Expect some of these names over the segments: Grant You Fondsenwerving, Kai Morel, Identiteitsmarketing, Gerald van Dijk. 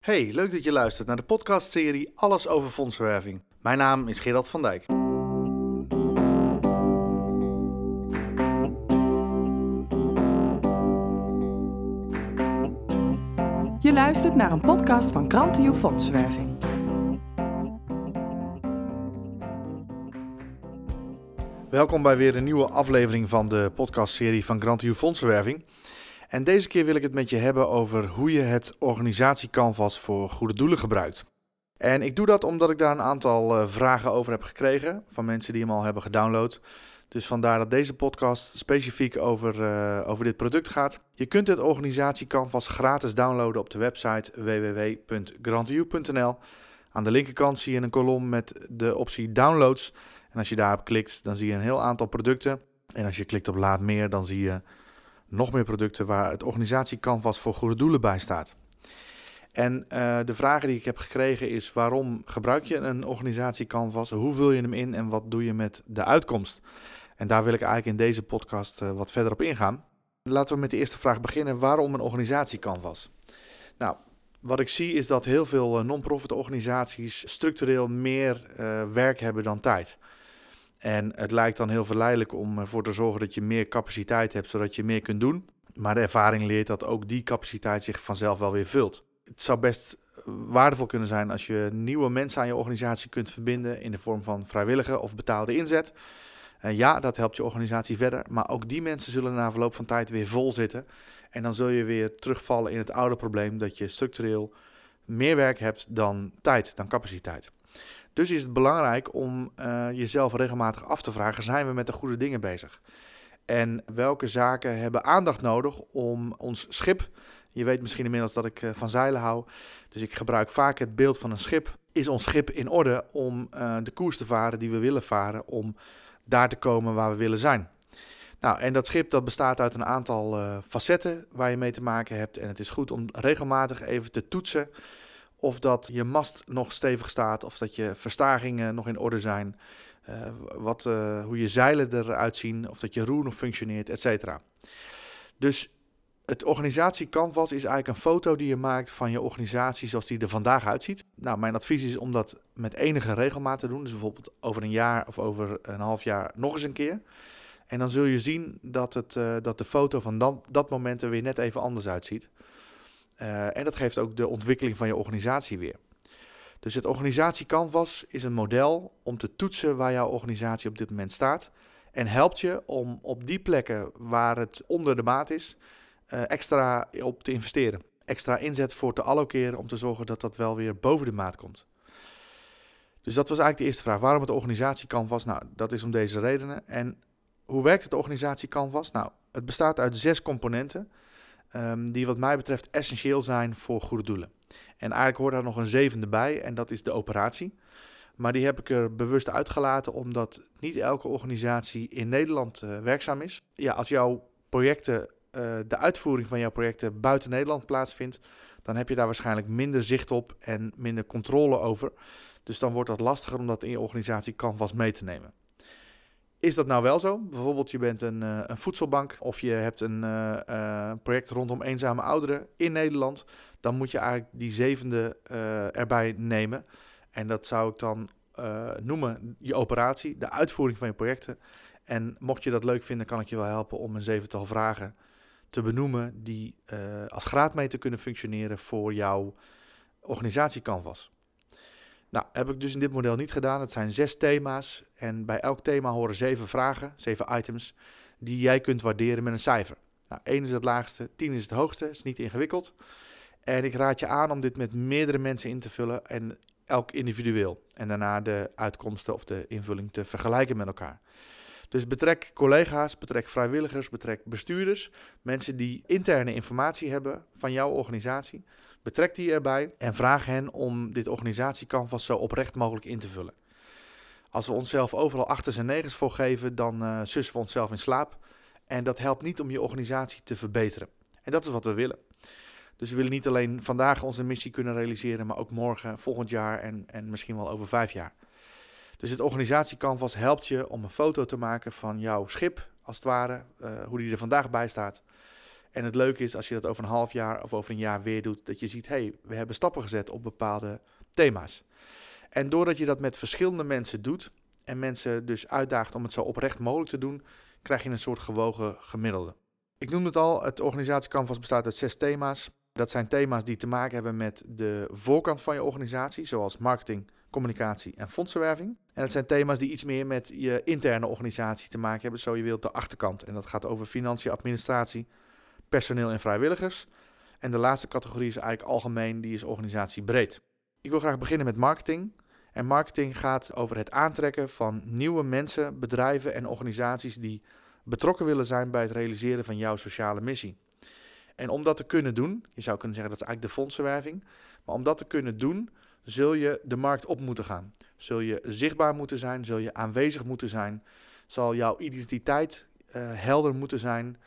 Hey, leuk dat je luistert naar de podcastserie Alles over fondsenwerving. Mijn naam is Gerald van Dijk. Je luistert naar een podcast van Grant You Fondsenwerving. Welkom bij weer een nieuwe aflevering van de podcastserie van Grant You Fondsenwerving. En deze keer wil ik het met je hebben over hoe je het organisatiecanvas voor goede doelen gebruikt. En ik doe dat omdat ik daar een aantal vragen over heb gekregen van mensen die hem al hebben gedownload. Dus vandaar dat deze podcast specifiek over dit product gaat. Je kunt het organisatiecanvas gratis downloaden op de website www.grantview.nl. Aan de linkerkant zie je een kolom met de optie downloads. En als je daarop klikt, dan zie je een heel aantal producten. En als je klikt op laat meer, dan zie je nog meer producten waar het organisatiecanvas voor goede doelen bij staat. En de vragen die ik heb gekregen is: waarom gebruik je een organisatiecanvas? Hoe vul je hem in en wat doe je met de uitkomst? En daar wil ik eigenlijk in deze podcast wat verder op ingaan. Laten we met de eerste vraag beginnen. Waarom een organisatiecanvas? Nou, wat ik zie is dat heel veel non-profit organisaties structureel meer werk hebben dan tijd. En het lijkt dan heel verleidelijk om ervoor te zorgen dat je meer capaciteit hebt, zodat je meer kunt doen. Maar de ervaring leert dat ook die capaciteit zich vanzelf wel weer vult. Het zou best waardevol kunnen zijn als je nieuwe mensen aan je organisatie kunt verbinden in de vorm van vrijwillige of betaalde inzet. En ja, dat helpt je organisatie verder, maar ook die mensen zullen na verloop van tijd weer vol zitten. En dan zul je weer terugvallen in het oude probleem dat je structureel meer werk hebt dan tijd, dan capaciteit. Dus is het belangrijk om jezelf regelmatig af te vragen: zijn we met de goede dingen bezig? En welke zaken hebben aandacht nodig om ons schip? Je weet misschien inmiddels dat ik van zeilen hou, dus ik gebruik vaak het beeld van een schip. Is ons schip in orde om de koers te varen die we willen varen, om daar te komen waar we willen zijn? Nou, en dat schip dat bestaat uit een aantal facetten waar je mee te maken hebt. En het is goed om regelmatig even te toetsen of dat je mast nog stevig staat, of dat je verstagingen nog in orde zijn, hoe je zeilen eruit zien, of dat je roer nog functioneert, et cetera. Dus het organisatiecanvas is eigenlijk een foto die je maakt van je organisatie zoals die er vandaag uitziet. Nou, mijn advies is om dat met enige regelmaat te doen. Dus bijvoorbeeld over een jaar of over een half jaar nog eens een keer. En dan zul je zien dat de foto van dat moment er weer net even anders uitziet. En dat geeft ook de ontwikkeling van je organisatie weer. Dus het organisatiecanvas is een model om te toetsen waar jouw organisatie op dit moment staat. En helpt je om op die plekken waar het onder de maat is, extra op te investeren. Extra inzet voor te allokeren om te zorgen dat dat wel weer boven de maat komt. Dus dat was eigenlijk de eerste vraag. Waarom het organisatiecanvas? Nou, dat is om deze redenen. En hoe werkt het organisatiecanvas? Nou, het bestaat uit 6 componenten. Die wat mij betreft essentieel zijn voor goede doelen. En eigenlijk hoort daar nog een 7e bij en dat is de operatie. Maar die heb ik er bewust uitgelaten omdat niet elke organisatie in Nederland werkzaam is. Ja, als jouw projecten, de uitvoering van jouw projecten buiten Nederland plaatsvindt, dan heb je daar waarschijnlijk minder zicht op en minder controle over. Dus dan wordt dat lastiger om dat in je organisatiecanvas mee te nemen. Is dat nou wel zo? Bijvoorbeeld je bent een voedselbank of je hebt een project rondom eenzame ouderen in Nederland. Dan moet je eigenlijk die 7e erbij nemen. En dat zou ik dan noemen je operatie, de uitvoering van je projecten. En mocht je dat leuk vinden, kan ik je wel helpen om een 7-tal vragen te benoemen die als graadmeter kunnen functioneren voor jouw organisatiecanvas. Nou, heb ik dus in dit model niet gedaan. Het zijn 6 thema's en bij elk thema horen 7 vragen, 7 items, die jij kunt waarderen met een cijfer. Nou, 1 is het laagste, 10 is het hoogste, is niet ingewikkeld. En ik raad je aan om dit met meerdere mensen in te vullen en elk individueel. En daarna de uitkomsten of de invulling te vergelijken met elkaar. Dus betrek collega's, betrek vrijwilligers, betrek bestuurders, mensen die interne informatie hebben van jouw organisatie. Betrek die erbij en vraag hen om dit organisatiecanvas zo oprecht mogelijk in te vullen. Als we onszelf overal 8's en 9's voor geven, dan sussen we onszelf in slaap. En dat helpt niet om je organisatie te verbeteren. En dat is wat we willen. Dus we willen niet alleen vandaag onze missie kunnen realiseren, maar ook morgen, volgend jaar en misschien wel over 5 jaar. Dus het organisatiecanvas helpt je om een foto te maken van jouw schip, als het ware, hoe die er vandaag bij staat. En het leuke is als je dat over een half jaar of over een jaar weer doet, dat je ziet, hey, we hebben stappen gezet op bepaalde thema's. En doordat je dat met verschillende mensen doet en mensen dus uitdaagt om het zo oprecht mogelijk te doen, krijg je een soort gewogen gemiddelde. Ik noemde het al, het organisatiecanvas bestaat uit 6 thema's. Dat zijn thema's die te maken hebben met de voorkant van je organisatie, zoals marketing, communicatie en fondsenwerving. En het zijn thema's die iets meer met je interne organisatie te maken hebben, zo je wilt de achterkant. En dat gaat over financiën, administratie, personeel en vrijwilligers. En de laatste categorie is eigenlijk algemeen, die is organisatiebreed. Ik wil graag beginnen met marketing. En marketing gaat over het aantrekken van nieuwe mensen, bedrijven en organisaties die betrokken willen zijn bij het realiseren van jouw sociale missie. En om dat te kunnen doen, je zou kunnen zeggen dat is eigenlijk de fondsenwerving, maar om dat te kunnen doen, zul je de markt op moeten gaan. Zul je zichtbaar moeten zijn, zul je aanwezig moeten zijn, zal jouw identiteit helder moeten zijn,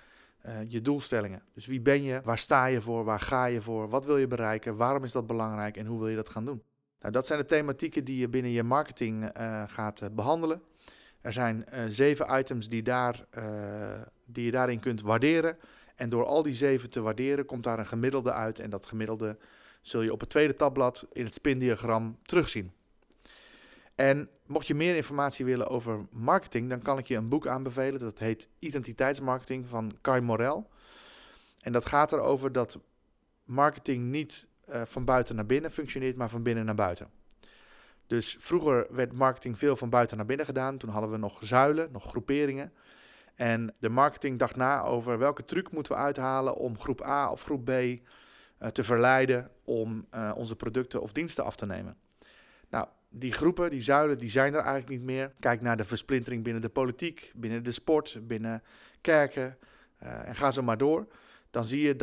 je doelstellingen. Dus wie ben je, waar sta je voor, waar ga je voor, wat wil je bereiken, waarom is dat belangrijk en hoe wil je dat gaan doen? Nou, dat zijn de thematieken die je binnen je marketing gaat behandelen. Er zijn 7 items die je daarin kunt waarderen. En door al die 7 te waarderen komt daar een gemiddelde uit. En dat gemiddelde zul je op het tweede tabblad in het spindiagram terugzien. En mocht je meer informatie willen over marketing, dan kan ik je een boek aanbevelen. Dat heet Identiteitsmarketing van Kai Morel. En dat gaat erover dat marketing niet van buiten naar binnen functioneert, maar van binnen naar buiten. Dus vroeger werd marketing veel van buiten naar binnen gedaan. Toen hadden we nog zuilen, nog groeperingen. En de marketing dacht na over welke truc moeten we uithalen om groep A of groep B te verleiden om onze producten of diensten af te nemen. Nou, die groepen, die zuilen, die zijn er eigenlijk niet meer. Kijk naar de versplintering binnen de politiek, binnen de sport, binnen kerken en ga zo maar door. Dan zie je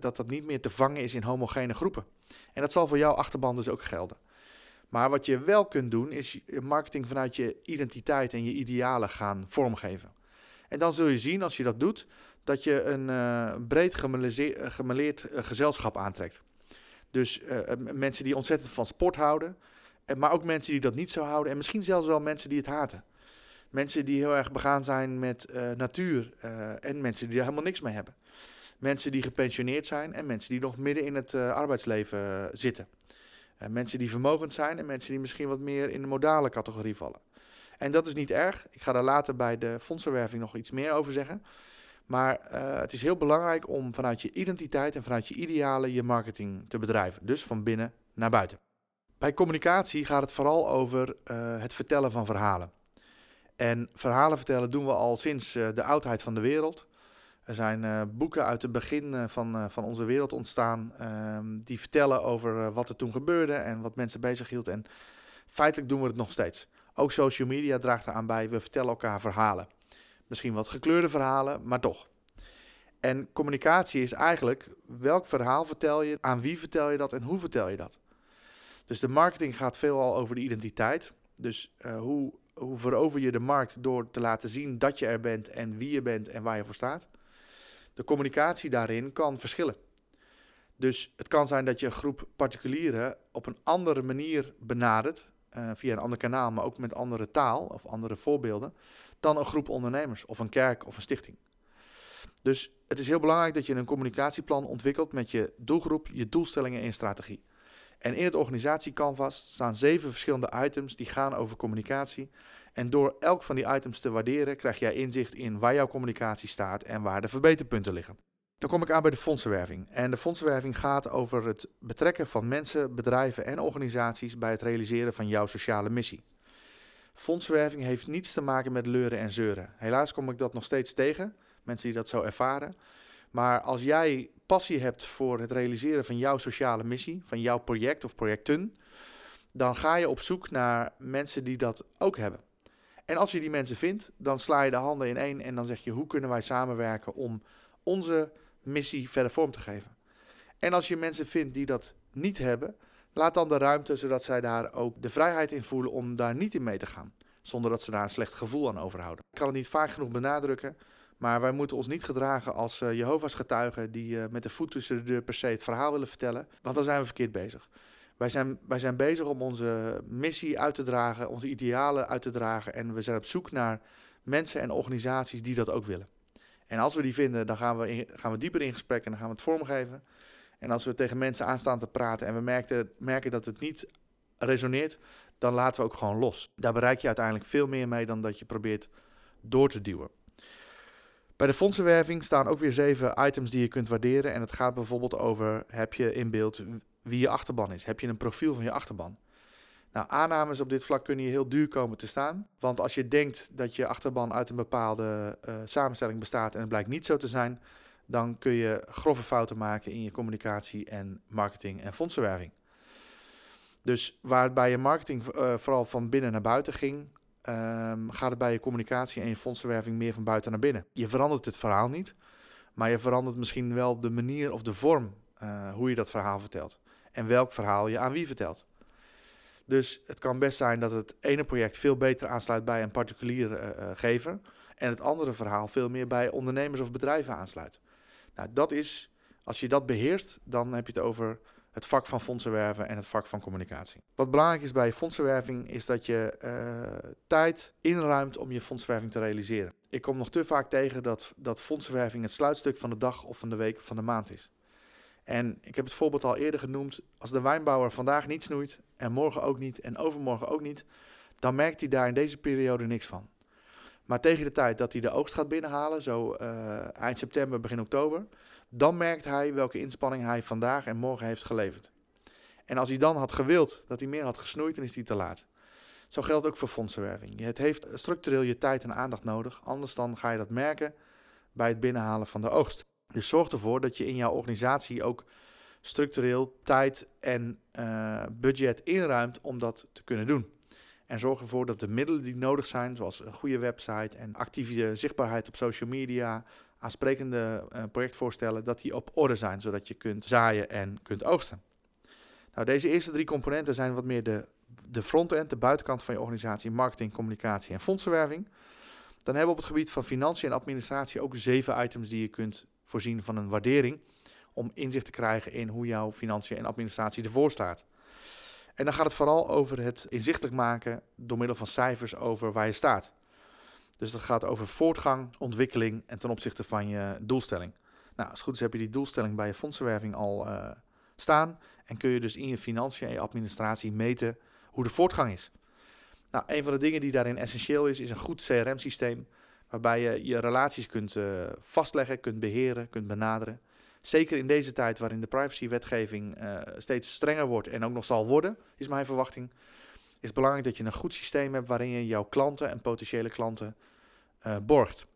dat niet meer te vangen is in homogene groepen. En dat zal voor jouw achterban dus ook gelden. Maar wat je wel kunt doen, is marketing vanuit je identiteit en je idealen gaan vormgeven. En dan zul je zien, als je dat doet, dat je een breed gemêleerd gezelschap aantrekt. Dus mensen die ontzettend van sport houden, maar ook mensen die dat niet zo houden. En misschien zelfs wel mensen die het haten. Mensen die heel erg begaan zijn met natuur en mensen die er helemaal niks mee hebben. Mensen die gepensioneerd zijn en mensen die nog midden in het arbeidsleven zitten. Mensen die vermogend zijn en mensen die misschien wat meer in de modale categorie vallen. En dat is niet erg. Ik ga daar later bij de fondsenwerving nog iets meer over zeggen. Maar het is heel belangrijk om vanuit je identiteit en vanuit je idealen je marketing te bedrijven. Dus van binnen naar buiten. Bij communicatie gaat het vooral over het vertellen van verhalen. En verhalen vertellen doen we al sinds de oudheid van de wereld. Er zijn boeken uit het begin van onze wereld ontstaan die vertellen over wat er toen gebeurde en wat mensen bezig hield. En feitelijk doen we het nog steeds. Ook social media draagt eraan bij, we vertellen elkaar verhalen. Misschien wat gekleurde verhalen, maar toch. En communicatie is eigenlijk, welk verhaal vertel je, aan wie vertel je dat en hoe vertel je dat? Dus de marketing gaat veelal over de identiteit. Dus hoe verover je de markt door te laten zien dat je er bent en wie je bent en waar je voor staat. De communicatie daarin kan verschillen. Dus het kan zijn dat je een groep particulieren op een andere manier benadert, via een ander kanaal, maar ook met andere taal of andere voorbeelden, dan een groep ondernemers of een kerk of een stichting. Dus het is heel belangrijk dat je een communicatieplan ontwikkelt met je doelgroep, je doelstellingen en je strategie. En in het organisatiecanvas staan 7 verschillende items die gaan over communicatie. En door elk van die items te waarderen krijg jij inzicht in waar jouw communicatie staat en waar de verbeterpunten liggen. Dan kom ik aan bij de fondsenwerving. En de fondsenwerving gaat over het betrekken van mensen, bedrijven en organisaties bij het realiseren van jouw sociale missie. Fondsenwerving heeft niets te maken met leuren en zeuren. Helaas kom ik dat nog steeds tegen, mensen die dat zo ervaren. Maar als jij passie hebt voor het realiseren van jouw sociale missie, van jouw project of projecten, dan ga je op zoek naar mensen die dat ook hebben. En als je die mensen vindt, dan sla je de handen ineen en dan zeg je, hoe kunnen wij samenwerken om onze missie verder vorm te geven? En als je mensen vindt die dat niet hebben, laat dan de ruimte, zodat zij daar ook de vrijheid in voelen om daar niet in mee te gaan, zonder dat ze daar een slecht gevoel aan overhouden. Ik kan het niet vaak genoeg benadrukken, maar wij moeten ons niet gedragen als Jehovah's getuigen die met de voet tussen de deur per se het verhaal willen vertellen, want dan zijn we verkeerd bezig. Wij zijn bezig om onze missie uit te dragen, onze idealen uit te dragen en we zijn op zoek naar mensen en organisaties die dat ook willen. En als we die vinden, dan gaan we dieper in gesprek en dan gaan we het vormgeven. En als we tegen mensen aanstaan te praten en we merken dat het niet resoneert, dan laten we ook gewoon los. Daar bereik je uiteindelijk veel meer mee dan dat je probeert door te duwen. Bij de fondsenwerving staan ook weer 7 items die je kunt waarderen. En het gaat bijvoorbeeld over, heb je in beeld wie je achterban is? Heb je een profiel van je achterban? Nou, aannames op dit vlak kunnen je heel duur komen te staan. Want als je denkt dat je achterban uit een bepaalde samenstelling bestaat en het blijkt niet zo te zijn, dan kun je grove fouten maken in je communicatie en marketing en fondsenwerving. Dus waar het bij je marketing vooral van binnen naar buiten ging, gaat het bij je communicatie en je fondsenwerving meer van buiten naar binnen. Je verandert het verhaal niet, maar je verandert misschien wel de manier of de vorm hoe je dat verhaal vertelt. En welk verhaal je aan wie vertelt. Dus het kan best zijn dat het ene project veel beter aansluit bij een particuliere gever en het andere verhaal veel meer bij ondernemers of bedrijven aansluit. Nou, dat is, als je dat beheerst, dan heb je het over het vak van fondsenwerven en het vak van communicatie. Wat belangrijk is bij fondsenwerving is dat je tijd inruimt om je fondsenwerving te realiseren. Ik kom nog te vaak tegen dat fondsenwerving het sluitstuk van de dag of van de week of van de maand is. En ik heb het voorbeeld al eerder genoemd. Als de wijnbouwer vandaag niet snoeit en morgen ook niet en overmorgen ook niet, dan merkt hij daar in deze periode niks van. Maar tegen de tijd dat hij de oogst gaat binnenhalen, zo eind september, begin oktober, dan merkt hij welke inspanning hij vandaag en morgen heeft geleverd. En als hij dan had gewild dat hij meer had gesnoeid, dan is hij te laat. Zo geldt ook voor fondsenwerving. Het heeft structureel je tijd en aandacht nodig, anders dan ga je dat merken bij het binnenhalen van de oogst. Dus zorg ervoor dat je in jouw organisatie ook structureel tijd en budget inruimt om dat te kunnen doen. En zorg ervoor dat de middelen die nodig zijn, zoals een goede website en actieve zichtbaarheid op social media, aansprekende projectvoorstellen, dat die op orde zijn, zodat je kunt zaaien en kunt oogsten. Nou, deze eerste 3 componenten zijn wat meer de front-end, de buitenkant van je organisatie, marketing, communicatie en fondsenwerving. Dan hebben we op het gebied van financiën en administratie ook 7 items die je kunt voorzien van een waardering om inzicht te krijgen in hoe jouw financiën en administratie ervoor staat. En dan gaat het vooral over het inzichtelijk maken door middel van cijfers over waar je staat. Dus dat gaat over voortgang, ontwikkeling en ten opzichte van je doelstelling. Nou, als het goed is heb je die doelstelling bij je fondsenwerving al staan en kun je dus in je financiën en je administratie meten hoe de voortgang is. Nou, een van de dingen die daarin essentieel is een goed CRM-systeem waarbij je je relaties kunt vastleggen, kunt beheren, kunt benaderen. Zeker in deze tijd waarin de privacywetgeving steeds strenger wordt en ook nog zal worden, is mijn verwachting, is het belangrijk dat je een goed systeem hebt waarin je jouw klanten en potentiële klanten borgt.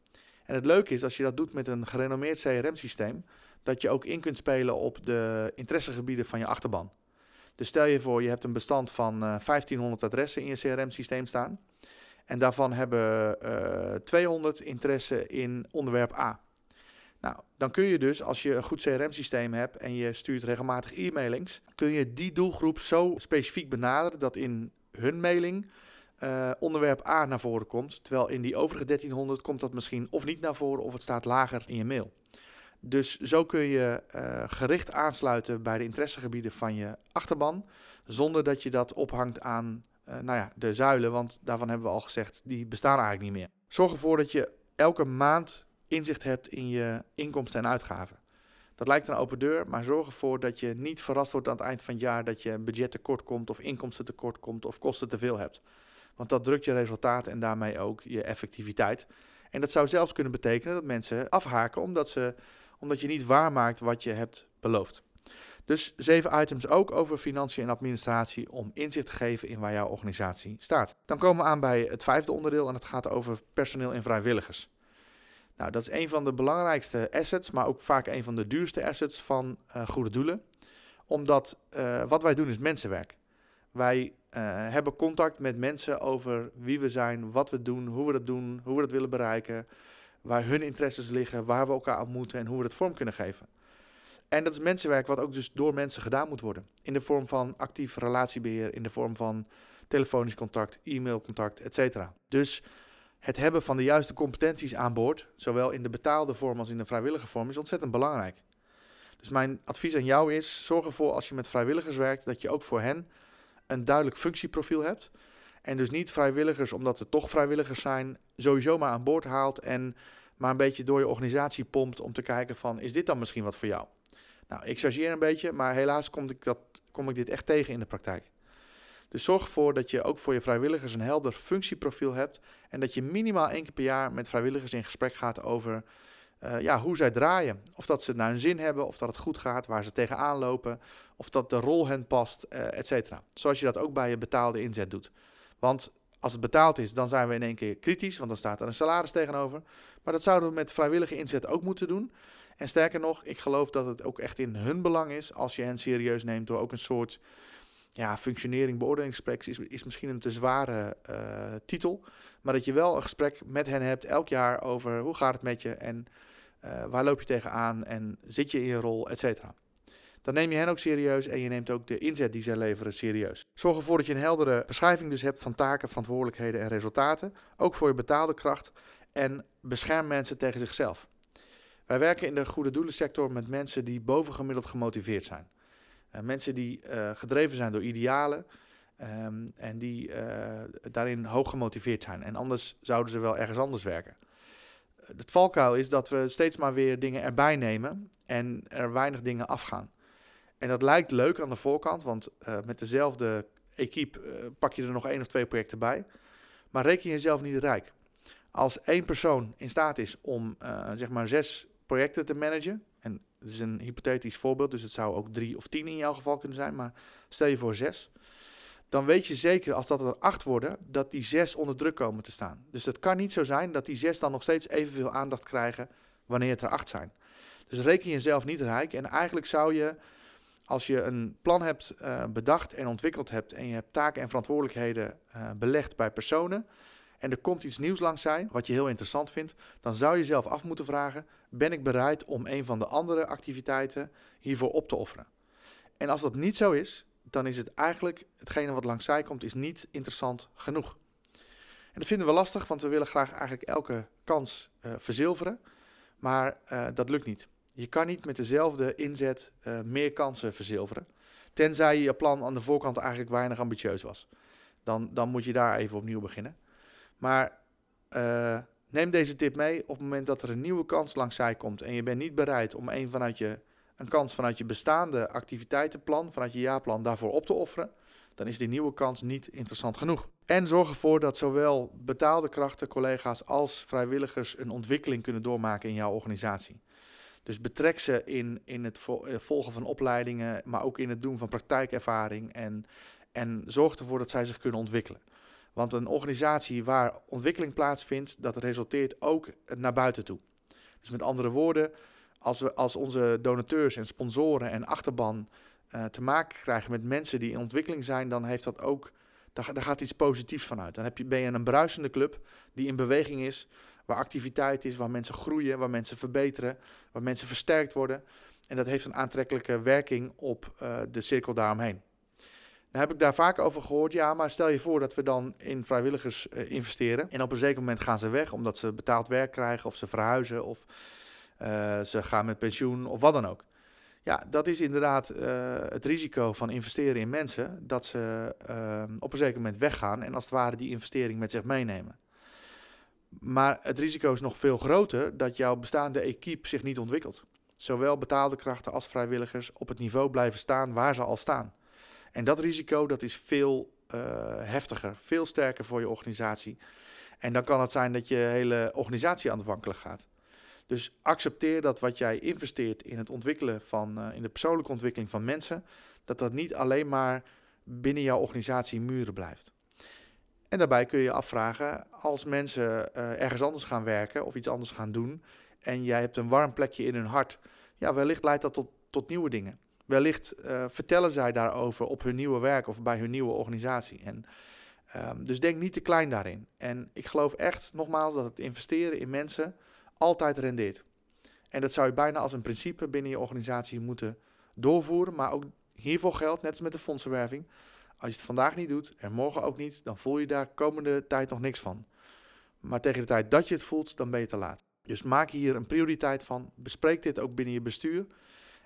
En het leuke is, als je dat doet met een gerenommeerd CRM-systeem, dat je ook in kunt spelen op de interessegebieden van je achterban. Dus stel je voor, je hebt een bestand van 1500 adressen in je CRM-systeem staan. En daarvan hebben 200 interesse in onderwerp A. Nou, dan kun je dus, als je een goed CRM-systeem hebt en je stuurt regelmatig e-mailings, kun je die doelgroep zo specifiek benaderen dat in hun mailing onderwerp A naar voren komt. Terwijl in die overige 1300 komt dat misschien of niet naar voren of het staat lager in je mail. Dus zo kun je gericht aansluiten bij de interessegebieden van je achterban, zonder dat je dat ophangt aan de zuilen, want daarvan hebben we al gezegd, die bestaan eigenlijk niet meer. Zorg ervoor dat je elke maand inzicht hebt in je inkomsten en uitgaven. Dat lijkt een open deur, maar zorg ervoor dat je niet verrast wordt aan het eind van het jaar dat je budget tekort komt of inkomsten tekort komt of kosten te veel hebt. Want dat drukt je resultaat en daarmee ook je effectiviteit. En dat zou zelfs kunnen betekenen dat mensen afhaken omdat je niet waarmaakt wat je hebt beloofd. Dus 7 items ook over financiën en administratie om inzicht te geven in waar jouw organisatie staat. Dan komen we aan bij het 5e onderdeel en dat gaat over personeel en vrijwilligers. Nou, dat is een van de belangrijkste assets, maar ook vaak een van de duurste assets van goede doelen. Omdat wat wij doen is mensenwerk. Wij hebben contact met mensen over wie we zijn, wat we doen, hoe we dat willen bereiken, waar hun interesses liggen, waar we elkaar ontmoeten en hoe we dat vorm kunnen geven. En dat is mensenwerk wat ook dus door mensen gedaan moet worden. In de vorm van actief relatiebeheer, in de vorm van telefonisch contact, e-mailcontact, etc. Dus het hebben van de juiste competenties aan boord, zowel in de betaalde vorm als in de vrijwillige vorm, is ontzettend belangrijk. Dus mijn advies aan jou is, zorg ervoor als je met vrijwilligers werkt, dat je ook voor hen een duidelijk functieprofiel hebt. En dus niet vrijwilligers, omdat het toch vrijwilligers zijn, sowieso maar aan boord haalt en maar een beetje door je organisatie pompt om te kijken van, is dit dan misschien wat voor jou? Nou, ik chargeer een beetje, maar helaas kom ik dit echt tegen in de praktijk. Dus zorg ervoor dat je ook voor je vrijwilligers een helder functieprofiel hebt en dat je minimaal 1 keer per jaar met vrijwilligers in gesprek gaat over hoe zij draaien. Of dat ze het naar hun zin hebben, of dat het goed gaat, waar ze tegenaan lopen, of dat de rol hen past, et cetera. Zoals je dat ook bij je betaalde inzet doet. Want als het betaald is, dan zijn we in 1 keer kritisch, want dan staat er een salaris tegenover. Maar dat zouden we met vrijwillige inzet ook moeten doen. En sterker nog, ik geloof dat het ook echt in hun belang is als je hen serieus neemt door ook een soort functionering, beoordelingsgesprek is misschien een te zware titel. Maar dat je wel een gesprek met hen hebt elk jaar over hoe gaat het met je en waar loop je tegenaan en zit je in je rol, et cetera. Dan neem je hen ook serieus en je neemt ook de inzet die zij leveren serieus. Zorg ervoor dat je een heldere beschrijving dus hebt van taken, verantwoordelijkheden en resultaten. Ook voor je betaalde kracht en bescherm mensen tegen zichzelf. Wij werken in de goede doelensector met mensen die bovengemiddeld gemotiveerd zijn. Mensen die gedreven zijn door idealen en die daarin hoog gemotiveerd zijn. En anders zouden ze wel ergens anders werken. Het valkuil is dat we steeds maar weer dingen erbij nemen en er weinig dingen afgaan. En dat lijkt leuk aan de voorkant, want met dezelfde equipe pak je er nog 1 of 2 projecten bij. Maar reken jezelf niet rijk. Als 1 persoon in staat is om 6 projecten te managen. En het is een hypothetisch voorbeeld, dus het zou ook 3 of 10 in jouw geval kunnen zijn. Maar stel je voor 6. Dan weet je zeker, als dat er 8 worden, dat die 6 onder druk komen te staan. Dus het kan niet zo zijn dat die 6 dan nog steeds evenveel aandacht krijgen wanneer het er 8 zijn. Dus reken jezelf niet rijk. En eigenlijk zou je, als je een plan hebt bedacht en ontwikkeld hebt en je hebt taken en verantwoordelijkheden belegd bij personen en er komt iets nieuws langs zij, wat je heel interessant vindt, dan zou je zelf af moeten vragen, ben ik bereid om een van de andere activiteiten hiervoor op te offeren? En als dat niet zo is, dan is het eigenlijk, hetgene wat langs zij komt, is niet interessant genoeg. En dat vinden we lastig, want we willen graag eigenlijk elke kans verzilveren, maar dat lukt niet. Je kan niet met dezelfde inzet meer kansen verzilveren. Tenzij je plan aan de voorkant eigenlijk weinig ambitieus was. Dan moet je daar even opnieuw beginnen. Maar neem deze tip mee op het moment dat er een nieuwe kans langzij komt en je bent niet bereid om een kans vanuit je bestaande activiteitenplan, vanuit je jaarplan daarvoor op te offeren, dan is die nieuwe kans niet interessant genoeg. En zorg ervoor dat zowel betaalde krachten, collega's als vrijwilligers een ontwikkeling kunnen doormaken in jouw organisatie. Dus betrek ze in het volgen van opleidingen, maar ook in het doen van praktijkervaring en zorg ervoor dat zij zich kunnen ontwikkelen. Want een organisatie waar ontwikkeling plaatsvindt, dat resulteert ook naar buiten toe. Dus met andere woorden, als onze donateurs en sponsoren en achterban te maken krijgen met mensen die in ontwikkeling zijn, dan heeft dat ook, daar gaat iets positiefs van uit. Dan ben je een bruisende club die in beweging is, waar activiteit is, waar mensen groeien, waar mensen verbeteren, waar mensen versterkt worden. En dat heeft een aantrekkelijke werking op de cirkel daaromheen. Dan heb ik daar vaak over gehoord, ja, maar stel je voor dat we dan in vrijwilligers investeren. En op een zeker moment gaan ze weg, omdat ze betaald werk krijgen, of ze verhuizen, of ze gaan met pensioen, of wat dan ook. Ja, dat is inderdaad het risico van investeren in mensen, dat ze op een zeker moment weggaan en als het ware die investering met zich meenemen. Maar het risico is nog veel groter dat jouw bestaande equipe zich niet ontwikkelt. Zowel betaalde krachten als vrijwilligers op het niveau blijven staan waar ze al staan. En dat risico, dat is veel heftiger, veel sterker voor je organisatie. En dan kan het zijn dat je hele organisatie aan de wankelen gaat. Dus accepteer dat wat jij investeert in het ontwikkelen in de persoonlijke ontwikkeling van mensen, dat niet alleen maar binnen jouw organisatie muren blijft. En daarbij kun je je afvragen, als mensen ergens anders gaan werken of iets anders gaan doen en jij hebt een warm plekje in hun hart, ja, wellicht leidt dat tot nieuwe dingen. Wellicht vertellen zij daarover op hun nieuwe werk of bij hun nieuwe organisatie. Dus denk niet te klein daarin. En ik geloof echt, nogmaals, dat het investeren in mensen altijd rendeert. En dat zou je bijna als een principe binnen je organisatie moeten doorvoeren. Maar ook hiervoor geldt, net als met de fondsenwerving, als je het vandaag niet doet en morgen ook niet, dan voel je daar komende tijd nog niks van. Maar tegen de tijd dat je het voelt, dan ben je te laat. Dus maak hier een prioriteit van. Bespreek dit ook binnen je bestuur.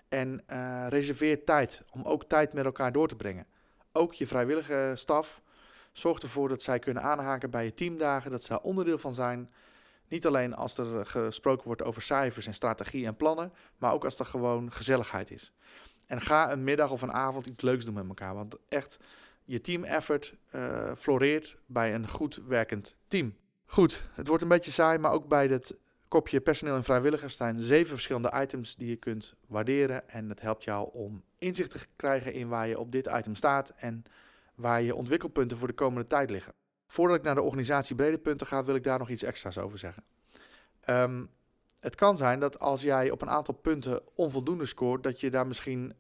En reserveer tijd om ook tijd met elkaar door te brengen. Ook je vrijwillige staf. Zorg ervoor dat zij kunnen aanhaken bij je teamdagen, dat ze daar onderdeel van zijn. Niet alleen als er gesproken wordt over cijfers en strategie en plannen, maar ook als er gewoon gezelligheid is. En ga een middag of een avond iets leuks doen met elkaar. Want echt, je team effort floreert bij een goed werkend team. Goed, het wordt een beetje saai, maar ook bij het kopje personeel en vrijwilligers zijn 7 verschillende items die je kunt waarderen. En dat helpt jou om inzicht te krijgen in waar je op dit item staat en waar je ontwikkelpunten voor de komende tijd liggen. Voordat ik naar de organisatie breedtepunten ga, wil ik daar nog iets extra's over zeggen. Het kan zijn dat als jij op een aantal punten onvoldoende scoort, dat je daar misschien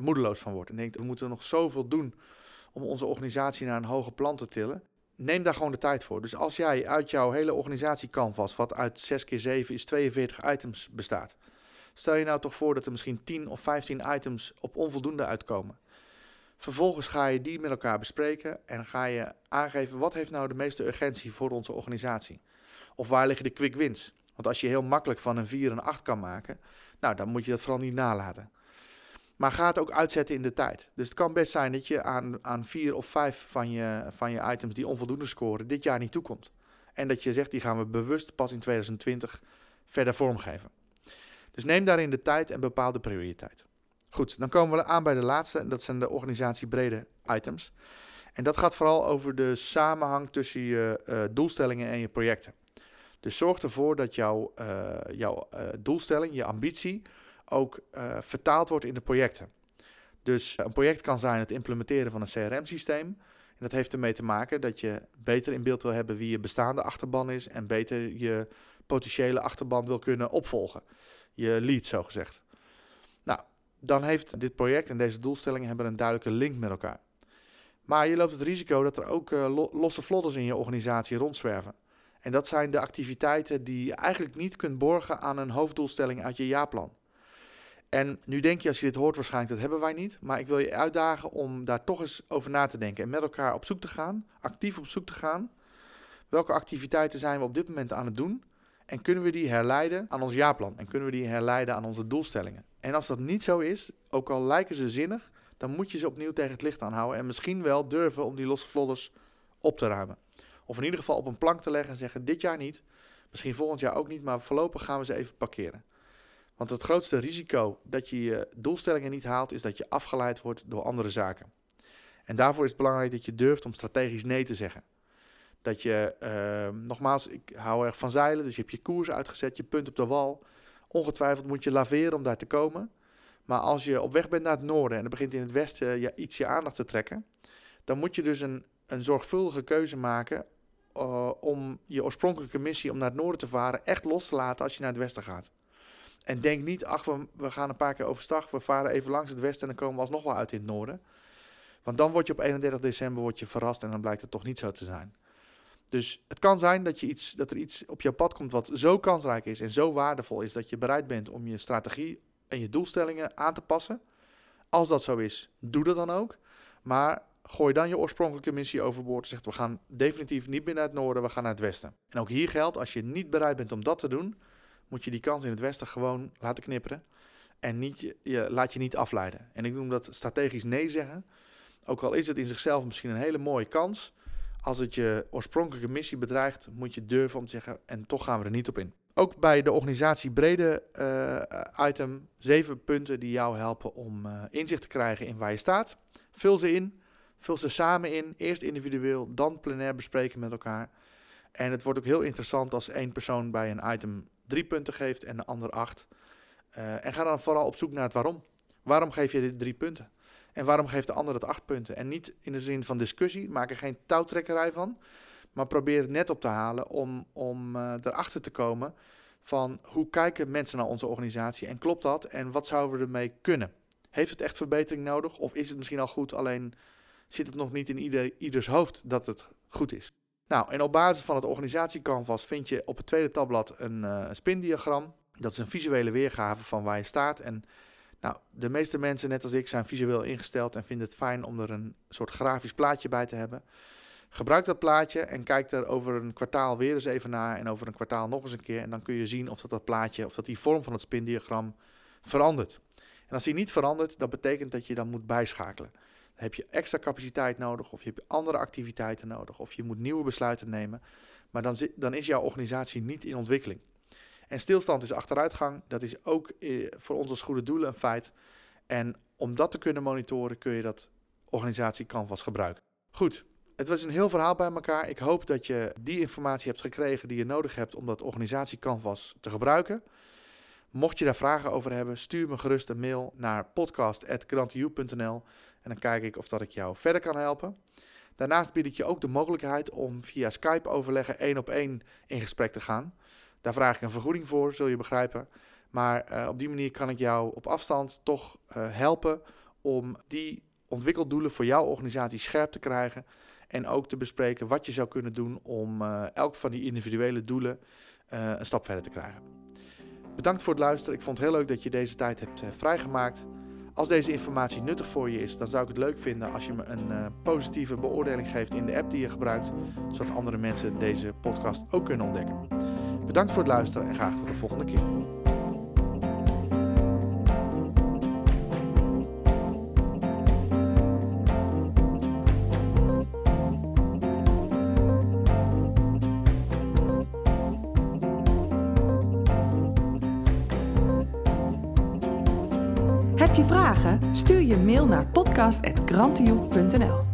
moedeloos van wordt. En denkt, we moeten nog zoveel doen om onze organisatie naar een hoger plan te tillen. Neem daar gewoon de tijd voor. Dus als jij uit jouw hele organisatie canvas, wat uit 6 × 7 is 42 items bestaat. Stel je nou toch voor dat er misschien 10 of 15 items op onvoldoende uitkomen. Vervolgens ga je die met elkaar bespreken en ga je aangeven wat heeft nou de meeste urgentie voor onze organisatie. Of waar liggen de quick wins? Want als je heel makkelijk van een 4 een 8 kan maken, nou, dan moet je dat vooral niet nalaten. Maar ga het ook uitzetten in de tijd. Dus het kan best zijn dat je aan 4 of 5 van je items die onvoldoende scoren dit jaar niet toekomt. En dat je zegt, die gaan we bewust pas in 2020 verder vormgeven. Dus neem daarin de tijd en bepaal de prioriteit. Goed, dan komen we aan bij de laatste. En dat zijn de organisatiebrede items. En dat gaat vooral over de samenhang tussen je doelstellingen en je projecten. Dus zorg ervoor dat jouw doelstelling, je ambitie, ook vertaald wordt in de projecten. Dus een project kan zijn het implementeren van een CRM-systeem. En dat heeft ermee te maken dat je beter in beeld wil hebben wie je bestaande achterban is en beter je potentiële achterban wil kunnen opvolgen. Je lead, zogezegd. Nou, dan heeft dit project en deze doelstellingen hebben een duidelijke link met elkaar. Maar je loopt het risico dat er ook losse vlodders in je organisatie rondzwerven. En dat zijn de activiteiten die je eigenlijk niet kunt borgen aan een hoofddoelstelling uit je jaarplan. En nu denk je, als je dit hoort, waarschijnlijk dat hebben wij niet. Maar ik wil je uitdagen om daar toch eens over na te denken. En met elkaar op zoek te gaan, actief op zoek te gaan. Welke activiteiten zijn we op dit moment aan het doen? En kunnen we die herleiden aan ons jaarplan? En kunnen we die herleiden aan onze doelstellingen? En als dat niet zo is, ook al lijken ze zinnig, dan moet je ze opnieuw tegen het licht aanhouden. En misschien wel durven om die losse vlodders op te ruimen. Of in ieder geval op een plank te leggen en zeggen, dit jaar niet. Misschien volgend jaar ook niet, maar voorlopig gaan we ze even parkeren. Want het grootste risico dat je je doelstellingen niet haalt, is dat je afgeleid wordt door andere zaken. En daarvoor is het belangrijk dat je durft om strategisch nee te zeggen. Dat je, nogmaals, ik hou erg van zeilen, dus je hebt je koers uitgezet, je punt op de wal. Ongetwijfeld moet je laveren om daar te komen. Maar als je op weg bent naar het noorden en er begint in het westen iets je aandacht te trekken, dan moet je dus een zorgvuldige keuze maken om je oorspronkelijke missie om naar het noorden te varen echt los te laten als je naar het westen gaat. En denk niet, we gaan een paar keer overstag, we varen even langs het westen en dan komen we alsnog wel uit in het noorden. Want dan word je op 31 december verrast en dan blijkt het toch niet zo te zijn. Dus het kan zijn dat er iets op jouw pad komt wat zo kansrijk is en zo waardevol is dat je bereid bent om je strategie en je doelstellingen aan te passen. Als dat zo is, doe dat dan ook. Maar gooi dan je oorspronkelijke missie overboord en zegt, we gaan definitief niet meer naar het noorden, we gaan naar het westen. En ook hier geldt, als je niet bereid bent om dat te doen, moet je die kans in het westen gewoon laten knipperen en laat je niet afleiden. En ik noem dat strategisch nee zeggen. Ook al is het in zichzelf misschien een hele mooie kans, als het je oorspronkelijke missie bedreigt, moet je durven om te zeggen, en toch gaan we er niet op in. Ook bij de organisatiebrede item, 7 punten die jou helpen om inzicht te krijgen in waar je staat. Vul ze in, vul ze samen in, eerst individueel, dan plenair bespreken met elkaar. En het wordt ook heel interessant als één persoon bij een item 3 punten geeft en de ander 8. En ga dan vooral op zoek naar het waarom. Waarom geef je dit 3 punten? En waarom geeft de ander het 8 punten? En niet in de zin van discussie, maak er geen touwtrekkerij van. Maar probeer het net op te halen om erachter te komen van hoe kijken mensen naar onze organisatie en klopt dat? En wat zouden we ermee kunnen? Heeft het echt verbetering nodig? Of is het misschien al goed, alleen zit het nog niet in ieders hoofd dat het goed is? Nou, en op basis van het organisatiecanvas vind je op het tweede tabblad een spindiagram. Dat is een visuele weergave van waar je staat. En nou, de meeste mensen, net als ik, zijn visueel ingesteld en vinden het fijn om er een soort grafisch plaatje bij te hebben. Gebruik dat plaatje en kijk er over een kwartaal weer eens even naar en over een kwartaal nog eens een keer. En dan kun je zien of dat plaatje, of dat die vorm van het spindiagram verandert. En als die niet verandert, dat betekent dat je dan moet bijschakelen. Heb je extra capaciteit nodig of je hebt andere activiteiten nodig of je moet nieuwe besluiten nemen. Maar dan is jouw organisatie niet in ontwikkeling. En stilstand is achteruitgang. Dat is ook voor ons als goede doelen een feit. En om dat te kunnen monitoren kun je dat organisatie Canvas gebruiken. Goed, het was een heel verhaal bij elkaar. Ik hoop dat je die informatie hebt gekregen die je nodig hebt om dat organisatie Canvas te gebruiken. Mocht je daar vragen over hebben, stuur me gerust een mail naar podcast@grantiu.nl en dan kijk ik of dat ik jou verder kan helpen. Daarnaast bied ik je ook de mogelijkheid om via Skype overleggen 1-op-1 in gesprek te gaan. Daar vraag ik een vergoeding voor, zul je begrijpen. Maar op die manier kan ik jou op afstand toch helpen om die ontwikkeldoelen voor jouw organisatie scherp te krijgen. En ook te bespreken wat je zou kunnen doen om elk van die individuele doelen een stap verder te krijgen. Bedankt voor het luisteren. Ik vond het heel leuk dat je deze tijd hebt vrijgemaakt. Als deze informatie nuttig voor je is, dan zou ik het leuk vinden als je me een positieve beoordeling geeft in de app die je gebruikt, zodat andere mensen deze podcast ook kunnen ontdekken. Bedankt voor het luisteren en graag tot de volgende keer. Heb je vragen? Stuur je mail naar podcast@grantiu.nl.